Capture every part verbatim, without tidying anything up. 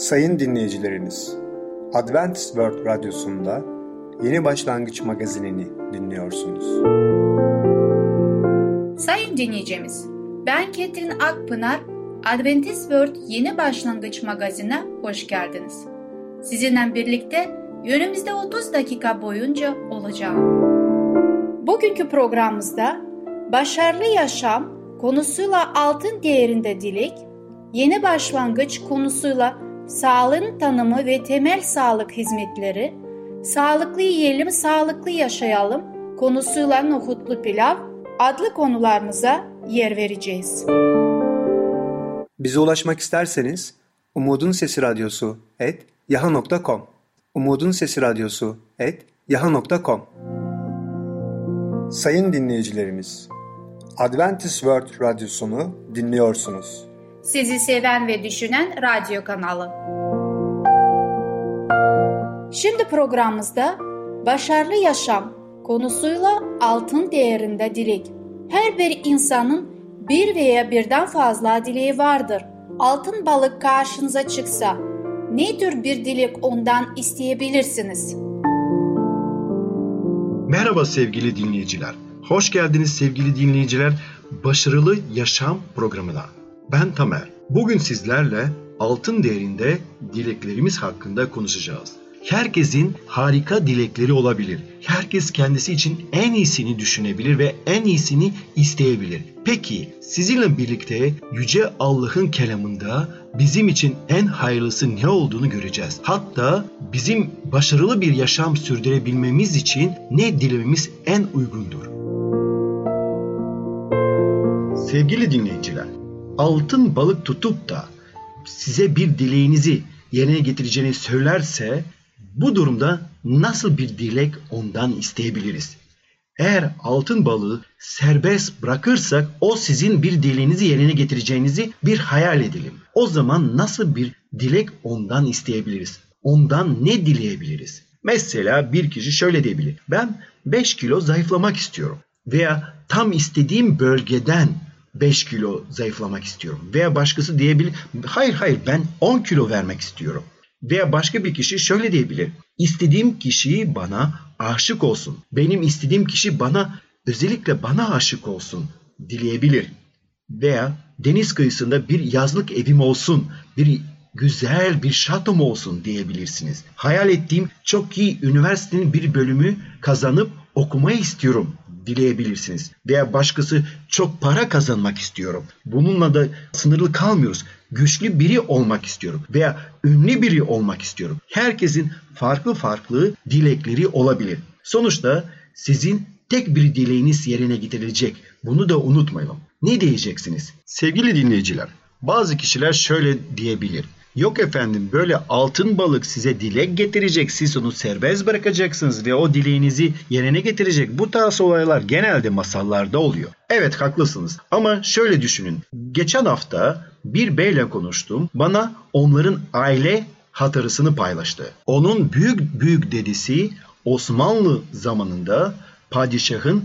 Sayın dinleyicileriniz, Adventist World Radyosu'nda Yeni Başlangıç Magazinini dinliyorsunuz. Sayın dinleyicimiz, ben Catherine Akpınar, Adventist World Yeni Başlangıç Magazinine hoş geldiniz. Sizinle birlikte önümüzde otuz dakika boyunca olacağım. Bugünkü programımızda başarılı yaşam konusuyla altın değerinde dilek, yeni başlangıç konusuyla sağlığın tanımı ve temel sağlık hizmetleri, sağlıklı yiyelim, sağlıklı yaşayalım konusuyla nohutlu pilav adlı konularımıza yer vereceğiz. Bize ulaşmak isterseniz umudunsesiradyosu at yahoo nokta com umudunsesiradyosu at yahoo nokta com. Sayın dinleyicilerimiz, Adventist World Radyosunu dinliyorsunuz. Sizi seven ve düşünen radyo kanalı. Şimdi programımızda başarılı yaşam konusuyla altın değerinde dilek. Her bir insanın bir veya birden fazla dileği vardır. Altın balık karşınıza çıksa ne tür bir dilek ondan isteyebilirsiniz? Merhaba sevgili dinleyiciler. Hoş geldiniz sevgili dinleyiciler. Başarılı Yaşam programına. Ben Tamer. Bugün sizlerle altın değerinde dileklerimiz hakkında konuşacağız. Herkesin harika dilekleri olabilir. Herkes kendisi için en iyisini düşünebilir ve en iyisini isteyebilir. Peki sizinle birlikte Yüce Allah'ın kelamında bizim için en hayırlısı ne olduğunu göreceğiz. Hatta bizim başarılı bir yaşam sürdürebilmemiz için ne dilememiz en uygundur. Sevgili dinleyiciler, altın balık tutup da size bir dileğinizi yerine getireceğini söylerse bu durumda nasıl bir dilek ondan isteyebiliriz? Eğer altın balığı serbest bırakırsak o sizin bir dileğinizi yerine getireceğinizi bir hayal edelim. O zaman nasıl bir dilek ondan isteyebiliriz? Ondan ne dileyebiliriz? Mesela bir kişi şöyle diyebilir. Ben beş kilo zayıflamak istiyorum veya tam istediğim bölgeden beş kilo zayıflamak istiyorum. Veya başkası diyebilir, hayır hayır ben on kilo vermek istiyorum. Veya başka bir kişi şöyle diyebilir, İstediğim kişi bana aşık olsun. Benim istediğim kişi bana, özellikle bana aşık olsun dileyebilir. Veya deniz kıyısında bir yazlık evim olsun, bir güzel bir şatom olsun diyebilirsiniz. Hayal ettiğim çok iyi üniversitenin bir bölümü kazanıp okumayı istiyorum dileyebilirsiniz. Veya başkası çok para kazanmak istiyorum. Bununla da sınırlı kalmıyoruz. Güçlü biri olmak istiyorum veya ünlü biri olmak istiyorum. Herkesin farklı farklı dilekleri olabilir. Sonuçta sizin tek bir dileğiniz yerine getirilecek. Bunu da unutmayalım. Ne diyeceksiniz? Sevgili dinleyiciler, bazı kişiler şöyle diyebilir. Yok efendim, böyle altın balık size dilek getirecek, siz onu serbest bırakacaksınız ve o dileğinizi yerine getirecek. Bu tarz olaylar genelde masallarda oluyor. Evet, haklısınız ama şöyle düşünün. Geçen hafta bir beyle konuştum, bana onların aile hatırasını paylaştı. Onun büyük büyük dedesi Osmanlı zamanında padişahın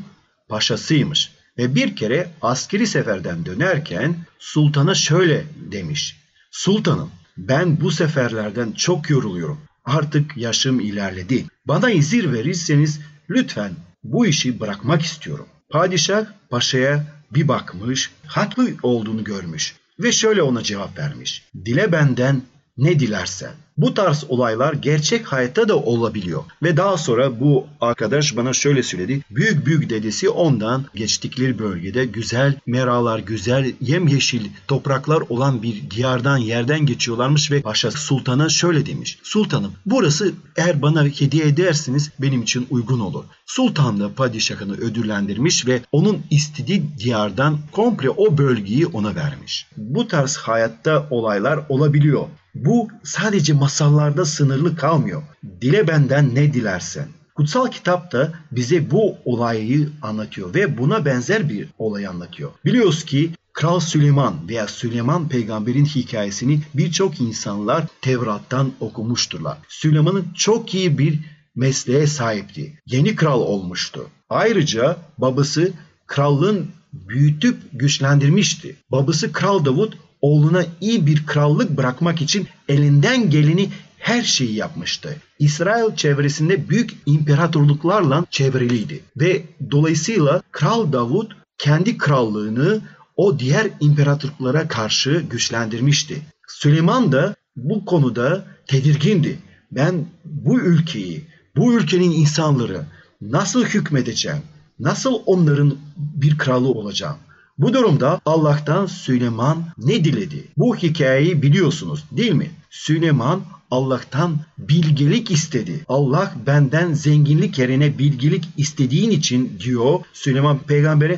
paşasıymış ve bir kere askeri seferden dönerken sultana şöyle demiş. Sultanım, ben bu seferlerden çok yoruluyorum. Artık yaşım ilerledi. Bana izin verirseniz lütfen bu işi bırakmak istiyorum. Padişah paşaya bir bakmış, haklı olduğunu görmüş ve şöyle ona cevap vermiş. Dile benden ne dilersen. Bu tarz olaylar gerçek hayatta da olabiliyor. Ve daha sonra bu arkadaş bana şöyle söyledi. Büyük büyük dedesi ondan geçtikleri bölgede güzel meralar, güzel yemyeşil topraklar olan bir diyardan, yerden geçiyorlarmış ve paşa sultana şöyle demiş. Sultanım, burası eğer bana hediye edersiniz benim için uygun olur. Sultan da padişahını ödüllendirmiş ve onun istediği diyardan komple o bölgeyi ona vermiş. Bu tarz hayatta olaylar olabiliyor. Bu sadece masallarda sınırlı kalmıyor. Dile benden ne dilersen. Kutsal kitap da bize bu olayı anlatıyor ve buna benzer bir olay anlatıyor. Biliyoruz ki Kral Süleyman veya Süleyman peygamberin hikayesini birçok insanlar Tevrat'tan okumuşturlar. Süleyman'ın çok iyi bir mesleğe sahipti. Yeni kral olmuştu. Ayrıca babası krallığın büyütüp güçlendirmişti. Babası Kral Davud oğluna iyi bir krallık bırakmak için elinden geleni her şeyi yapmıştı. İsrail çevresinde büyük imparatorluklarla çevreliydi ve dolayısıyla Kral Davud kendi krallığını o diğer imparatorluklara karşı güçlendirmişti. Süleyman da bu konuda tedirgindi. Ben bu ülkeyi, bu ülkenin insanları nasıl hükmedeceğim? Nasıl onların bir kralı olacağım? Bu durumda Allah'tan Süleyman ne diledi? Bu hikayeyi biliyorsunuz değil mi? Süleyman Allah'tan bilgelik istedi. Allah benden zenginlik yerine bilgelik istediğin için diyor Süleyman peygambere,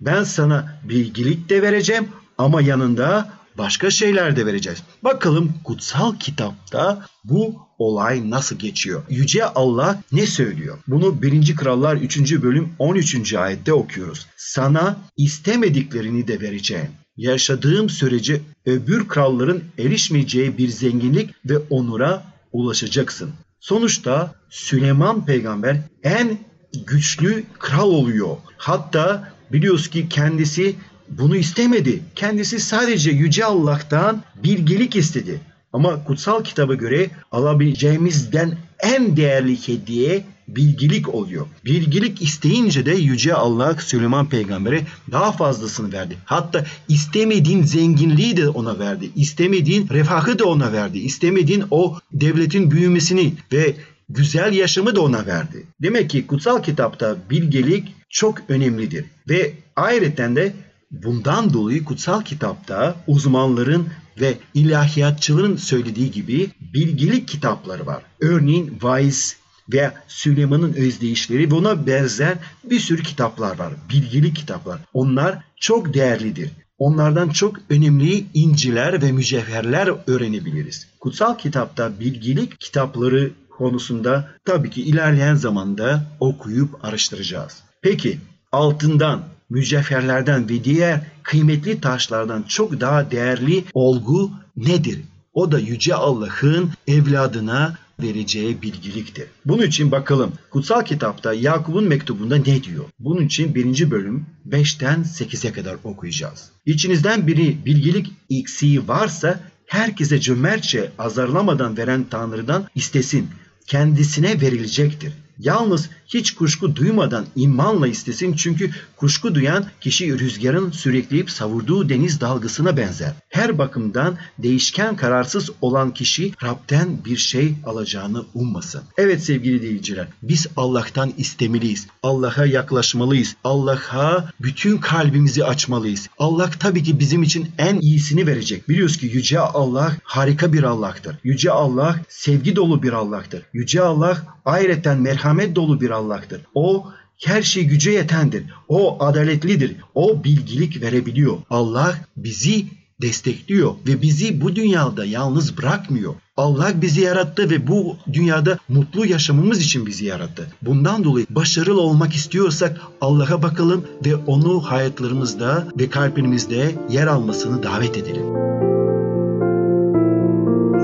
ben sana bilgelik de vereceğim ama yanında başka şeyler de vereceğiz. Bakalım kutsal kitapta bu olay nasıl geçiyor? Yüce Allah ne söylüyor? Bunu birinci. Krallar üçüncü bölüm on üçüncü ayette okuyoruz. Sana istemediklerini de vereceğim. Yaşadığım sürece öbür kralların erişmeyeceği bir zenginlik ve onura ulaşacaksın. Sonuçta Süleyman peygamber en güçlü kral oluyor. Hatta biliyoruz ki kendisi bunu istemedi. Kendisi sadece Yüce Allah'tan bilgelik istedi. Ama kutsal kitaba göre alabileceğimizden en değerli hediye bilgelik oluyor. Bilgelik isteyince de Yüce Allah Süleyman peygambere daha fazlasını verdi. Hatta istemediğin zenginliği de ona verdi. İstemediğin refahı da ona verdi. İstemediğin o devletin büyümesini ve güzel yaşamı da ona verdi. Demek ki kutsal kitapta bilgelik çok önemlidir. Ve ayrıca de bundan dolayı kutsal kitapta uzmanların ve ilahiyatçıların söylediği gibi bilgelik kitapları var. Örneğin Vaiz ve Süleyman'ın özdeyişleri ve ona benzer bir sürü kitaplar var. Bilgelik kitaplar. Onlar çok değerlidir. Onlardan çok önemli inciler ve mücevherler öğrenebiliriz. Kutsal kitapta bilgelik kitapları konusunda tabii ki ilerleyen zamanda okuyup araştıracağız. Peki altından, mücevherlerden ve diğer kıymetli taşlardan çok daha değerli olgu nedir? O da Yüce Allah'ın evladına vereceği bilgeliktir. Bunun için bakalım kutsal kitapta Yakup'un mektubunda ne diyor? Bunun için birinci bölüm beşten sekize kadar okuyacağız. İçinizden biri bilgelik eksiği varsa herkese cömertçe azarlamadan veren Tanrı'dan istesin. Kendisine verilecektir. Yalnız hiç kuşku duymadan imanla istesin çünkü kuşku duyan kişi rüzgarın sürükleyip savurduğu deniz dalgasına benzer. Her bakımdan değişken kararsız olan kişi Rab'den bir şey alacağını ummasın. Evet sevgili dinleyiciler, biz Allah'tan istemeliyiz. Allah'a yaklaşmalıyız. Allah'a bütün kalbimizi açmalıyız. Allah tabii ki bizim için en iyisini verecek. Biliyoruz ki Yüce Allah harika bir Allah'tır. Yüce Allah sevgi dolu bir Allah'tır. Yüce Allah ayrıca merhametlidir. Rahmet dolu bir Allah'tır. O her şey güce yetendir. O adaletlidir. O bilgelik verebiliyor. Allah bizi destekliyor ve bizi bu dünyada yalnız bırakmıyor. Allah bizi yarattı ve bu dünyada mutlu yaşamamız için bizi yarattı. Bundan dolayı başarılı olmak istiyorsak Allah'a bakalım ve onu hayatlarımızda ve kalbimizde yer almasını davet edelim.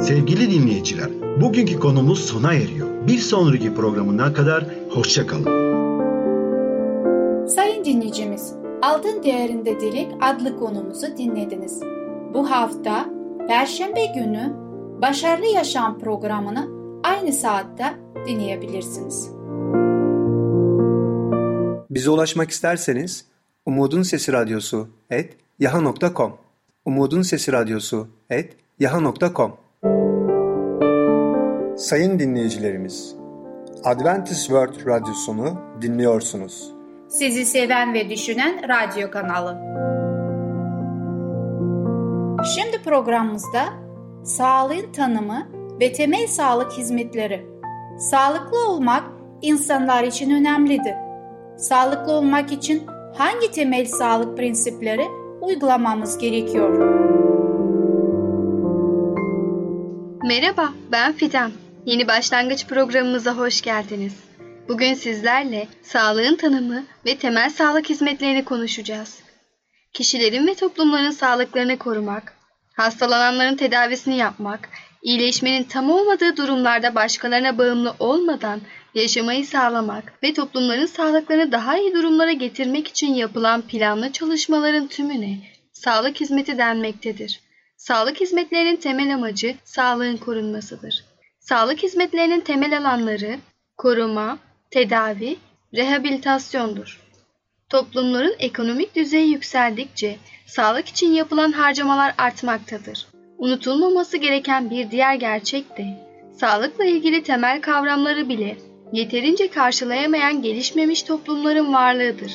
Sevgili dinleyiciler, bugünkü konumuz sona eriyor. Bir sonraki programına kadar hoşça kalın. Sayın dinleyicimiz, Altın Değerinde Delik adlı konumuzu dinlediniz. Bu hafta Perşembe günü Başarılı Yaşam programını aynı saatte dinleyebilirsiniz. Bize ulaşmak isterseniz umudunsesiradyosu at yaha nokta com umudunsesiradyosu at yaha nokta com. Sayın dinleyicilerimiz, Adventist World Radyosunu dinliyorsunuz. Sizi seven ve düşünen radyo kanalı. Şimdi programımızda sağlığın tanımı ve temel sağlık hizmetleri. Sağlıklı olmak insanlar için önemlidir. Sağlıklı olmak için hangi temel sağlık prensipleri uygulamamız gerekiyor? Merhaba, ben Fidan. Yeni başlangıç programımıza hoş geldiniz. Bugün sizlerle sağlığın tanımı ve temel sağlık hizmetlerini konuşacağız. Kişilerin ve toplumların sağlıklarını korumak, hastalananların tedavisini yapmak, iyileşmenin tam olmadığı durumlarda başkalarına bağımlı olmadan yaşamayı sağlamak ve toplumların sağlıklarını daha iyi durumlara getirmek için yapılan planlı çalışmaların tümüne sağlık hizmeti denmektedir. Sağlık hizmetlerinin temel amacı sağlığın korunmasıdır. Sağlık hizmetlerinin temel alanları koruma, tedavi, rehabilitasyondur. Toplumların ekonomik düzeyi yükseldikçe sağlık için yapılan harcamalar artmaktadır. Unutulmaması gereken bir diğer gerçek de sağlıkla ilgili temel kavramları bile yeterince karşılayamayan gelişmemiş toplumların varlığıdır.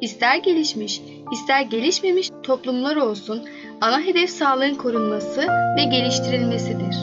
İster gelişmiş, ister gelişmemiş toplumlar olsun, ana hedef sağlığın korunması ve geliştirilmesidir.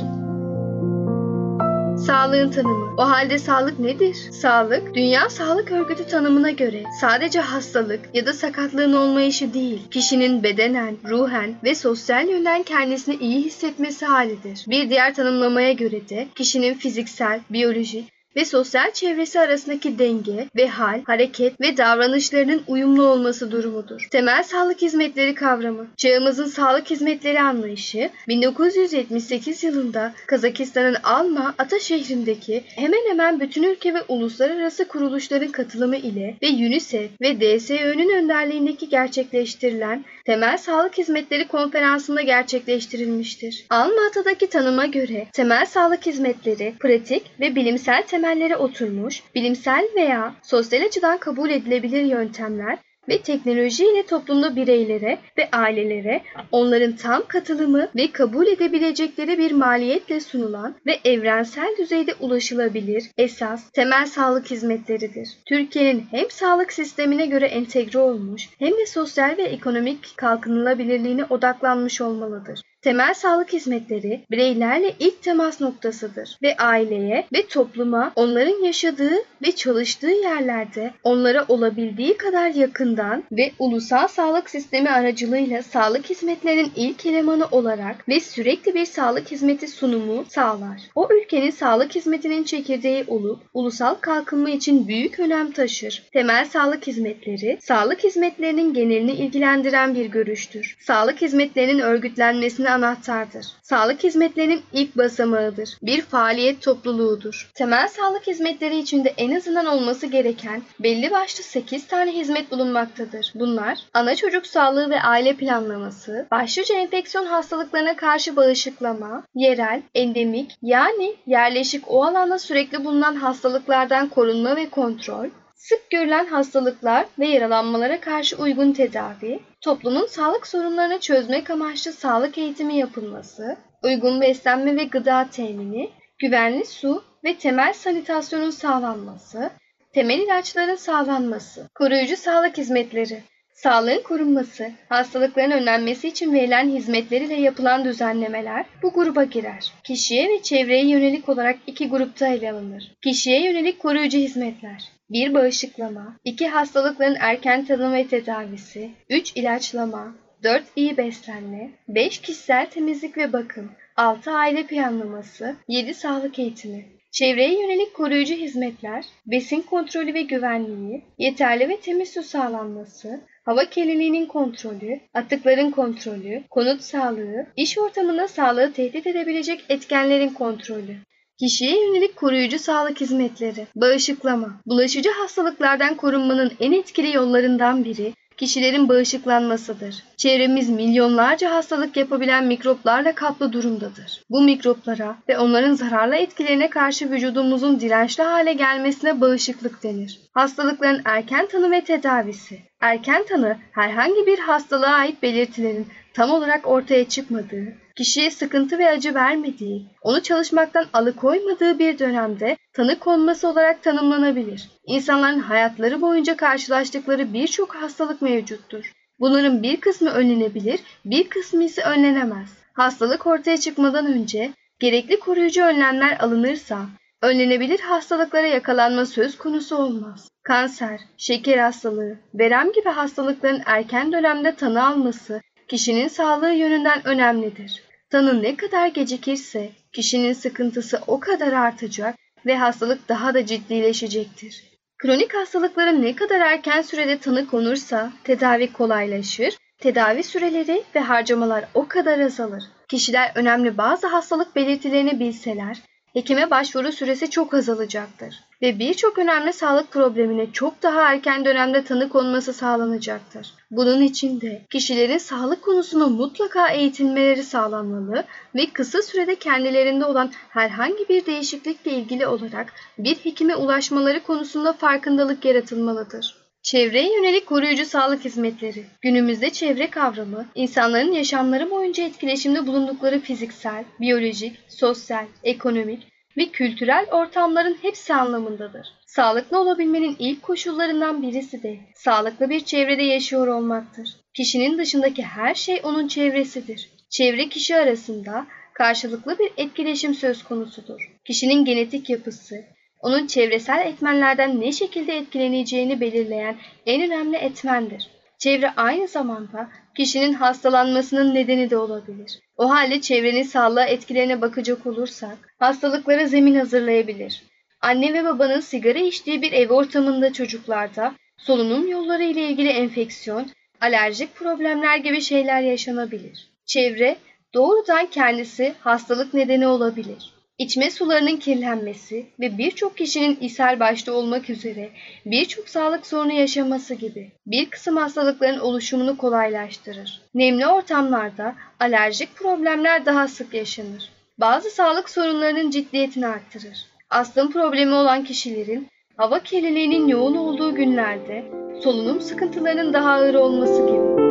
Sağlığın tanımı. O halde sağlık nedir? Sağlık, Dünya Sağlık Örgütü tanımına göre sadece hastalık ya da sakatlığın olmayışı değil, kişinin bedenen, ruhen ve sosyal yönden kendisini iyi hissetmesi halidir. Bir diğer tanımlamaya göre de kişinin fiziksel, biyolojik ve sosyal çevresi arasındaki denge ve hal, hareket ve davranışlarının uyumlu olması durumudur. Temel sağlık hizmetleri kavramı. Çağımızın sağlık hizmetleri anlayışı bin dokuz yüz yetmiş sekiz yılında Kazakistan'ın Alma Ata şehrindeki hemen hemen bütün ülke ve uluslararası kuruluşların katılımı ile ve UNICEF ve D S Ö'nün önderliğindeki gerçekleştirilen Temel Sağlık Hizmetleri Konferansı'nda gerçekleştirilmiştir. Alma Ata'daki tanıma göre temel sağlık hizmetleri pratik ve bilimsel temel temellere oturmuş, bilimsel veya sosyal açıdan kabul edilebilir yöntemler ve teknolojiyle toplumda bireylere ve ailelere onların tam katılımı ve kabul edebilecekleri bir maliyetle sunulan ve evrensel düzeyde ulaşılabilir esas temel sağlık hizmetleridir. Türkiye'nin hem sağlık sistemine göre entegre olmuş hem de sosyal ve ekonomik kalkınılabilirliğine odaklanmış olmalıdır. Temel sağlık hizmetleri bireylerle ilk temas noktasıdır ve aileye ve topluma onların yaşadığı ve çalıştığı yerlerde onlara olabildiği kadar yakından ve ulusal sağlık sistemi aracılığıyla sağlık hizmetlerinin ilk elemanı olarak ve sürekli bir sağlık hizmeti sunumu sağlar. O ülkenin sağlık hizmetinin çekirdeği olup ulusal kalkınma için büyük önem taşır. Temel sağlık hizmetleri sağlık hizmetlerinin genelini ilgilendiren bir görüştür. Sağlık hizmetlerinin örgütlenmesine anahtardır. Sağlık hizmetlerinin ilk basamağıdır. Bir faaliyet topluluğudur. Temel sağlık hizmetleri içinde en azından olması gereken belli başlı sekiz tane hizmet bulunmaktadır. Bunlar ana çocuk sağlığı ve aile planlaması, başlıca enfeksiyon hastalıklarına karşı bağışıklama, yerel, endemik yani yerleşik o alanda sürekli bulunan hastalıklardan korunma ve kontrol, sık görülen hastalıklar ve yaralanmalara karşı uygun tedavi, toplumun sağlık sorunlarını çözmek amaçlı sağlık eğitimi yapılması, uygun beslenme ve gıda temini, güvenli su ve temel sanitasyonun sağlanması, temel ilaçların sağlanması, koruyucu sağlık hizmetleri, sağlığın korunması, hastalıkların önlenmesi için verilen hizmetleriyle yapılan düzenlemeler bu gruba girer. Kişiye ve çevreye yönelik olarak iki grupta ele alınır. Kişiye yönelik koruyucu hizmetler. bir Bağışıklama, iki Hastalıkların erken tanımı ve tedavisi, üç ilaçlama, dört İyi beslenme, beş Kişisel temizlik ve bakım, altı Aile planlaması, yedi Sağlık eğitimi. Çevreye yönelik koruyucu hizmetler, besin kontrolü ve güvenliği, yeterli ve temiz su sağlanması, hava kirliliğinin kontrolü, atıkların kontrolü, konut sağlığı, iş ortamında sağlığı tehdit edebilecek etkenlerin kontrolü. Kişiye yönelik koruyucu sağlık hizmetleri, bağışıklama, bulaşıcı hastalıklardan korunmanın en etkili yollarından biri kişilerin bağışıklanmasıdır. Çevremiz milyonlarca hastalık yapabilen mikroplarla kaplı durumdadır. Bu mikroplara ve onların zararlı etkilerine karşı vücudumuzun dirençli hale gelmesine bağışıklık denir. Hastalıkların erken tanı ve tedavisi. Erken tanı, herhangi bir hastalığa ait belirtilerin tam olarak ortaya çıkmadığı, kişiye sıkıntı ve acı vermediği, onu çalışmaktan alıkoymadığı bir dönemde tanı konması olarak tanımlanabilir. İnsanların hayatları boyunca karşılaştıkları birçok hastalık mevcuttur. Bunların bir kısmı önlenebilir, bir kısmı ise önlenemez. Hastalık ortaya çıkmadan önce gerekli koruyucu önlemler alınırsa, önlenebilir hastalıklara yakalanma söz konusu olmaz. Kanser, şeker hastalığı, verem gibi hastalıkların erken dönemde tanı alması, kişinin sağlığı yönünden önemlidir. Tanı ne kadar gecikirse kişinin sıkıntısı o kadar artacak ve hastalık daha da ciddileşecektir. Kronik hastalıklara ne kadar erken sürede tanı konursa tedavi kolaylaşır, tedavi süreleri ve harcamalar o kadar azalır. Kişiler önemli bazı hastalık belirtilerini bilseler hekime başvuru süresi çok azalacaktır ve birçok önemli sağlık problemine çok daha erken dönemde tanı konması sağlanacaktır. Bunun için de kişilerin sağlık konusunda mutlaka eğitilmeleri sağlanmalı ve kısa sürede kendilerinde olan herhangi bir değişiklikle ilgili olarak bir hekime ulaşmaları konusunda farkındalık yaratılmalıdır. Çevreye yönelik koruyucu sağlık hizmetleri. Günümüzde çevre kavramı, insanların yaşamları boyunca etkileşimde bulundukları fiziksel, biyolojik, sosyal, ekonomik ve kültürel ortamların hepsi anlamındadır. Sağlıklı olabilmenin ilk koşullarından birisi de sağlıklı bir çevrede yaşıyor olmaktır. Kişinin dışındaki her şey onun çevresidir. Çevre kişi arasında karşılıklı bir etkileşim söz konusudur. Kişinin genetik yapısı, onun çevresel etmenlerden ne şekilde etkileneceğini belirleyen en önemli etmendir. Çevre aynı zamanda kişinin hastalanmasının nedeni de olabilir. O halde çevrenin sağlığa etkilerine bakacak olursak hastalıklara zemin hazırlayabilir. Anne ve babanın sigara içtiği bir ev ortamında çocuklarda solunum yolları ile ilgili enfeksiyon, alerjik problemler gibi şeyler yaşanabilir. Çevre doğrudan kendisi hastalık nedeni olabilir. İçme sularının kirlenmesi ve birçok kişinin ishal başta olmak üzere birçok sağlık sorunu yaşaması gibi bir kısım hastalıkların oluşumunu kolaylaştırır. Nemli ortamlarda alerjik problemler daha sık yaşanır. Bazı sağlık sorunlarının ciddiyetini arttırır. Astım problemi olan kişilerin hava kirliliğinin yoğun olduğu günlerde solunum sıkıntılarının daha ağır olması gibi.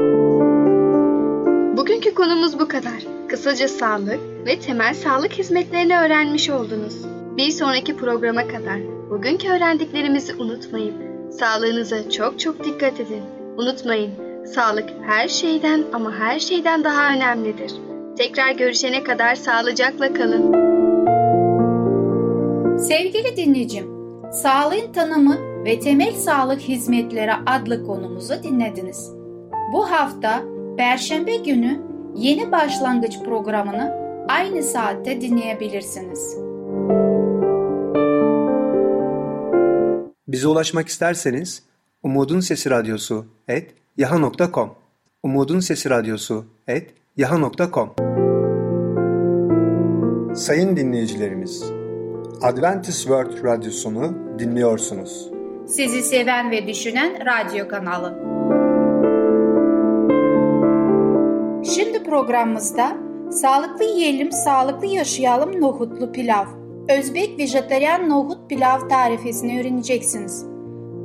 Bugünkü konumuz bu kadar. Kısaca sağlık ve temel sağlık hizmetlerini öğrenmiş oldunuz. Bir sonraki programa kadar bugünkü öğrendiklerimizi unutmayın. Sağlığınıza çok çok dikkat edin. Unutmayın, sağlık her şeyden ama her şeyden daha önemlidir. Tekrar görüşene kadar sağlıcakla kalın. Sevgili dinleyicim, sağlığın tanımı ve temel sağlık hizmetleri adlı konumuzu dinlediniz. Bu hafta Perşembe günü Yeni Başlangıç programını aynı saatte dinleyebilirsiniz. Bize ulaşmak isterseniz umudunsesiradyosu at yaha nokta com umudunsesiradyosu at yaha nokta com. Sayın dinleyicilerimiz, Adventist World Radyosunu dinliyorsunuz. Sizi seven ve düşünen radyo kanalı. Şimdi programımızda Sağlıklı Yiyelim, Sağlıklı Yaşayalım Nohutlu Pilav, Özbek Vejetaryen Nohut Pilav tarifesini öğreneceksiniz.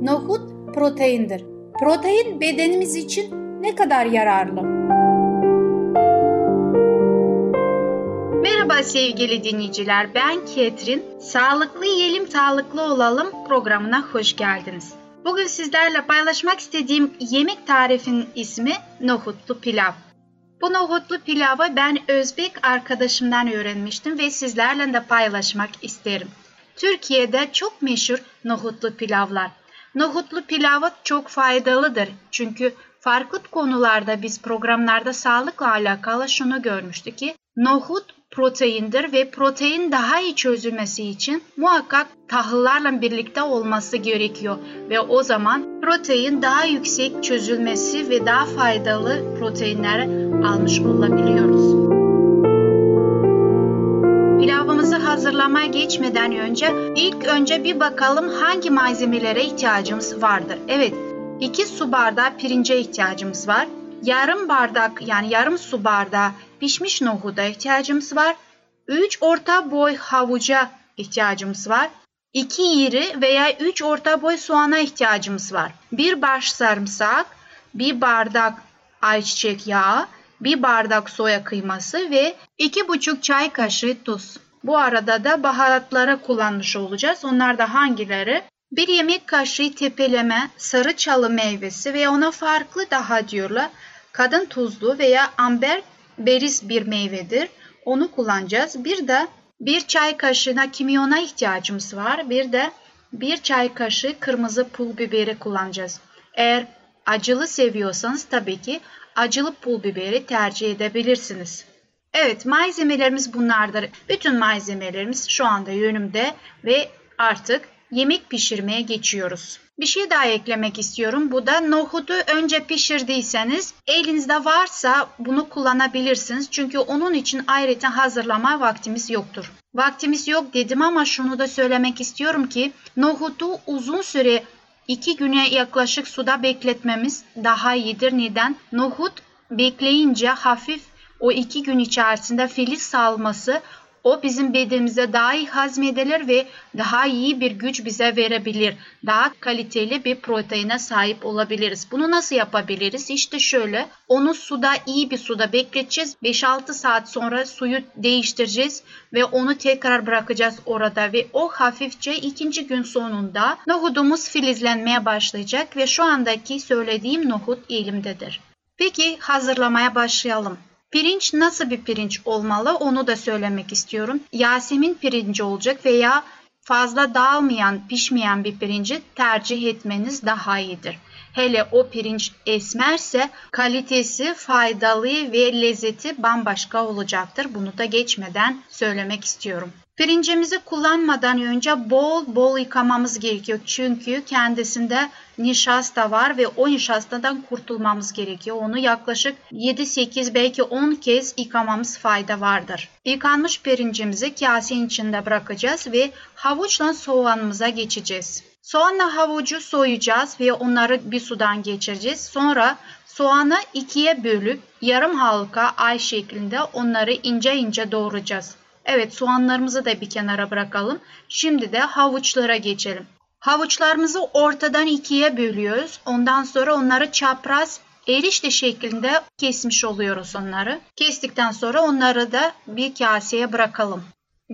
Nohut proteindir. Protein bedenimiz için ne kadar yararlı? Merhaba sevgili dinleyiciler, ben Ketrin. Sağlıklı Yiyelim, Sağlıklı Olalım programına hoş geldiniz. Bugün sizlerle paylaşmak istediğim yemek tarifinin ismi nohutlu pilav. Bu nohutlu pilavı ben Özbek arkadaşımdan öğrenmiştim ve sizlerle de paylaşmak isterim. Türkiye'de çok meşhur nohutlu pilavlar. Nohutlu pilavı çok faydalıdır. Çünkü farklı konularda biz programlarda sağlıkla alakalı şunu görmüştük ki nohut proteindir ve protein daha iyi çözülmesi için muhakkak tahıllarla birlikte olması gerekiyor ve o zaman protein daha yüksek çözülmesi ve daha faydalı proteinleri almış olabiliyoruz. Pilavımızı hazırlamaya geçmeden önce ilk önce bir bakalım hangi malzemelere ihtiyacımız vardır. Evet, iki su bardağı pirince ihtiyacımız var. Yarım bardak yani yarım su bardağı pişmiş nohuda ihtiyacımız var. üç orta boy havuca ihtiyacımız var. iki iri veya üç orta boy soğana ihtiyacımız var. bir baş sarımsak, bir bardak ayçiçek yağı, bir bardak soya kıyması ve iki buçuk çay kaşığı tuz. Bu arada da baharatlara kullanmış olacağız. Onlar da hangileri? bir yemek kaşığı tepeleme, sarı çalı meyvesi veya ona farklı daha diyorlar. Kadın tuzlu veya amber beriz bir meyvedir. Onu kullanacağız. Bir de bir çay kaşığına kimyona ihtiyacımız var. Bir de bir çay kaşığı kırmızı pul biberi kullanacağız. Eğer acılı seviyorsanız tabii ki acılı pul biberi tercih edebilirsiniz. Evet, malzemelerimiz bunlardır. Bütün malzemelerimiz şu anda önümde ve artık yemek pişirmeye geçiyoruz. Bir şey daha eklemek istiyorum. Bu da nohudu önce pişirdiyseniz elinizde varsa bunu kullanabilirsiniz. Çünkü onun için ayrıca hazırlama vaktimiz yoktur. Vaktimiz yok dedim ama şunu da söylemek istiyorum ki nohudu uzun süre iki güne yaklaşık suda bekletmemiz daha iyidir. Neden? Nohut bekleyince hafif o iki gün içerisinde filiz salması o bizim bedenimize daha iyi hazmedilir ve daha iyi bir güç bize verebilir. Daha kaliteli bir proteine sahip olabiliriz. Bunu nasıl yapabiliriz? İşte şöyle. Onu suda, iyi bir suda bekleteceğiz. beş altı saat sonra suyu değiştireceğiz ve onu tekrar bırakacağız orada ve o hafifçe ikinci gün sonunda nohudumuz filizlenmeye başlayacak ve şu andaki söylediğim nohut elimdedir. Peki hazırlamaya başlayalım. Pirinç nasıl bir pirinç olmalı onu da söylemek istiyorum. Yasemin pirinci olacak veya fazla dağılmayan, pişmeyen bir pirinci tercih etmeniz daha iyidir. Hele o pirinç esmerse kalitesi, faydalı ve lezzeti bambaşka olacaktır. Bunu da geçmeden söylemek istiyorum. Pirincimizi kullanmadan önce bol bol yıkamamız gerekiyor. Çünkü kendisinde nişasta var ve o nişastadan kurtulmamız gerekiyor. Onu yaklaşık yedi sekiz belki on kez yıkamamız fayda vardır. Yıkanmış pirincimizi kasenin içinde bırakacağız ve havuçla soğanımıza geçeceğiz. Soğanla havucu soyacağız ve onları bir sudan geçireceğiz. Sonra soğanı ikiye bölüp yarım halka ay şeklinde onları ince ince doğrayacağız. Evet, soğanlarımızı da bir kenara bırakalım. Şimdi de havuçlara geçelim. Havuçlarımızı ortadan ikiye bölüyoruz. Ondan sonra onları çapraz erişte şeklinde kesmiş oluyoruz onları. Kestikten sonra onları da bir kaseye bırakalım.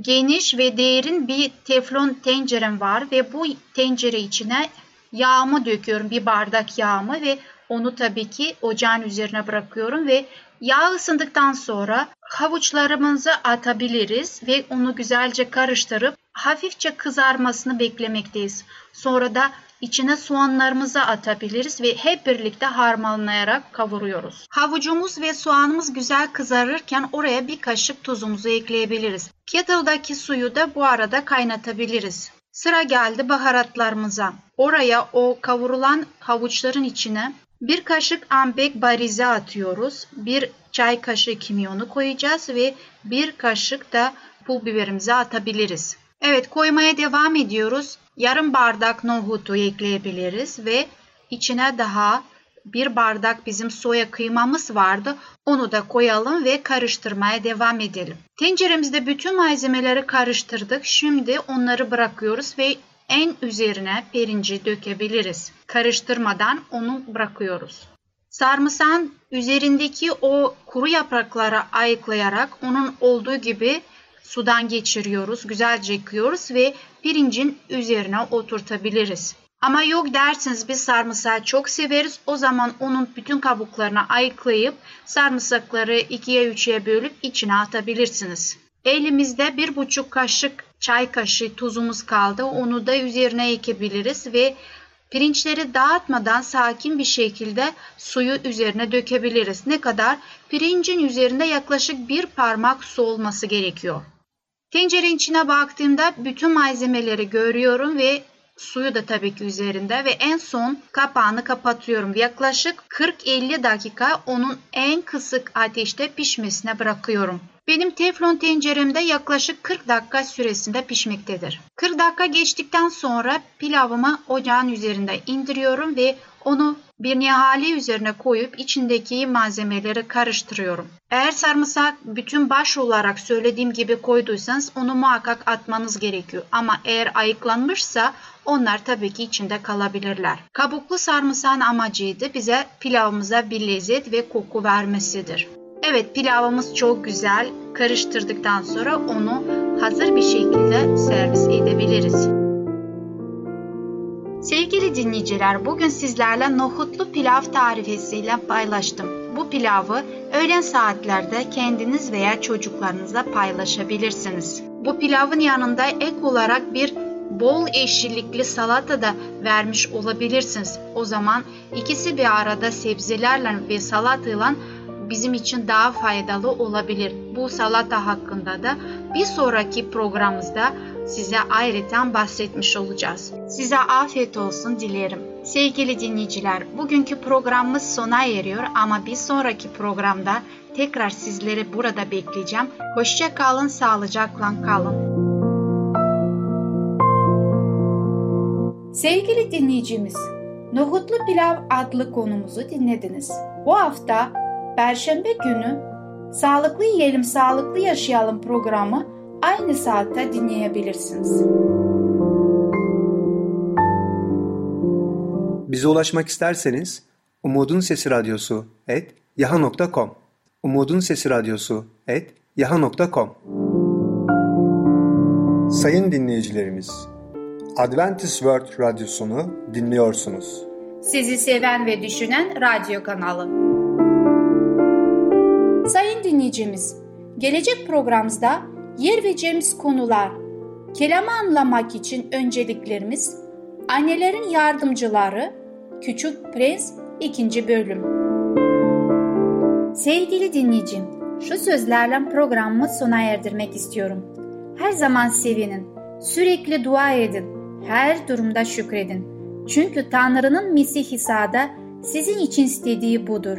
Geniş ve derin bir teflon tencerem var ve bu tencere içine yağımı döküyorum. Bir bardak yağımı ve onu tabii ki ocağın üzerine bırakıyorum ve yağ ısındıktan sonra havuçlarımızı atabiliriz ve onu güzelce karıştırıp hafifçe kızarmasını beklemekteyiz. Sonra da içine soğanlarımızı atabiliriz ve hep birlikte harmanlayarak kavuruyoruz. Havucumuz ve soğanımız güzel kızarırken oraya bir kaşık tuzumuzu ekleyebiliriz. Kettle'daki suyu da bu arada kaynatabiliriz. Sıra geldi baharatlarımıza. Oraya o kavurulan havuçların içine bir kaşık ambek barize atıyoruz. Bir çay kaşığı kimyonu koyacağız ve bir kaşık da pul biberimizi atabiliriz. Evet, koymaya devam ediyoruz. Yarım bardak nohutu ekleyebiliriz ve içine daha bir bardak bizim soya kıymamız vardı. Onu da koyalım ve karıştırmaya devam edelim. Tenceremizde bütün malzemeleri karıştırdık. Şimdi onları bırakıyoruz ve en üzerine pirinci dökebiliriz. Karıştırmadan onu bırakıyoruz. Sarımsağın üzerindeki o kuru yaprakları ayıklayarak onun olduğu gibi sudan geçiriyoruz. Güzelce yıkıyoruz ve pirincin üzerine oturtabiliriz. Ama yok derseniz biz sarımsağı çok severiz. O zaman onun bütün kabuklarını ayıklayıp sarımsakları ikiye üçe bölüp içine atabilirsiniz. Elimizde bir buçuk kaşık çay kaşığı tuzumuz kaldı. Onu da üzerine ekebiliriz ve pirinçleri dağıtmadan sakin bir şekilde suyu üzerine dökebiliriz. Ne kadar? Pirincin üzerinde yaklaşık bir parmak su olması gerekiyor. Tencerenin içine baktığımda bütün malzemeleri görüyorum ve suyu da tabii ki üzerinde ve en son kapağını kapatıyorum. Yaklaşık kırk elli dakika onun en kısık ateşte pişmesine bırakıyorum. Benim teflon tenceremde yaklaşık kırk dakika süresinde pişmektedir. kırk dakika geçtikten sonra pilavımı ocağın üzerinde indiriyorum ve onu bir nihali üzerine koyup içindeki malzemeleri karıştırıyorum. Eğer sarımsak bütün baş olarak söylediğim gibi koyduysanız onu muhakkak atmanız gerekiyor. Ama eğer ayıklanmışsa onlar tabii ki içinde kalabilirler. Kabuklu sarımsağın amacıydı bize pilavımıza bir lezzet ve koku vermesidir. Evet, pilavımız çok güzel. Karıştırdıktan sonra onu hazır bir şekilde servis edebiliriz. Sevgili dinleyiciler, bugün sizlerle nohutlu pilav tarifesiyle paylaştım. Bu pilavı öğlen saatlerde kendiniz veya çocuklarınızla paylaşabilirsiniz. Bu pilavın yanında ek olarak bir bol yeşillikli salata da vermiş olabilirsiniz. O zaman ikisi bir arada sebzelerle ve salatayla bizim için daha faydalı olabilir. Bu salata hakkında da bir sonraki programımızda size ayrıca bahsetmiş olacağız. Size afiyet olsun dilerim. Sevgili dinleyiciler, bugünkü programımız sona eriyor ama bir sonraki programda tekrar sizleri burada bekleyeceğim. Hoşça kalın, sağlıcakla kalın. Sevgili dinleyicimiz, Nohutlu Pilav adlı konumuzu dinlediniz. Bu hafta Perşembe günü Sağlıklı Yiyelim, Sağlıklı Yaşayalım programı aynı saatte dinleyebilirsiniz. Bize ulaşmak isterseniz umudunsesiradyosu at yaha nokta com umudunsesiradyosu at yaha nokta com. Sayın dinleyicilerimiz, Adventist World Radyosunu dinliyorsunuz. Sizi seven ve düşünen radyo kanalı. Sayın dinleyicimiz, gelecek programımızda yer vereceğimiz konular: kelamı anlamak için önceliklerimiz, annelerin yardımcıları, Küçük Prens ikinci bölüm. Sevgili dinleyicim, şu sözlerle programımı sona erdirmek istiyorum. Her zaman sevinin, sürekli dua edin, her durumda şükredin. Çünkü Tanrı'nın Mesih İsa'da sizin için istediği budur.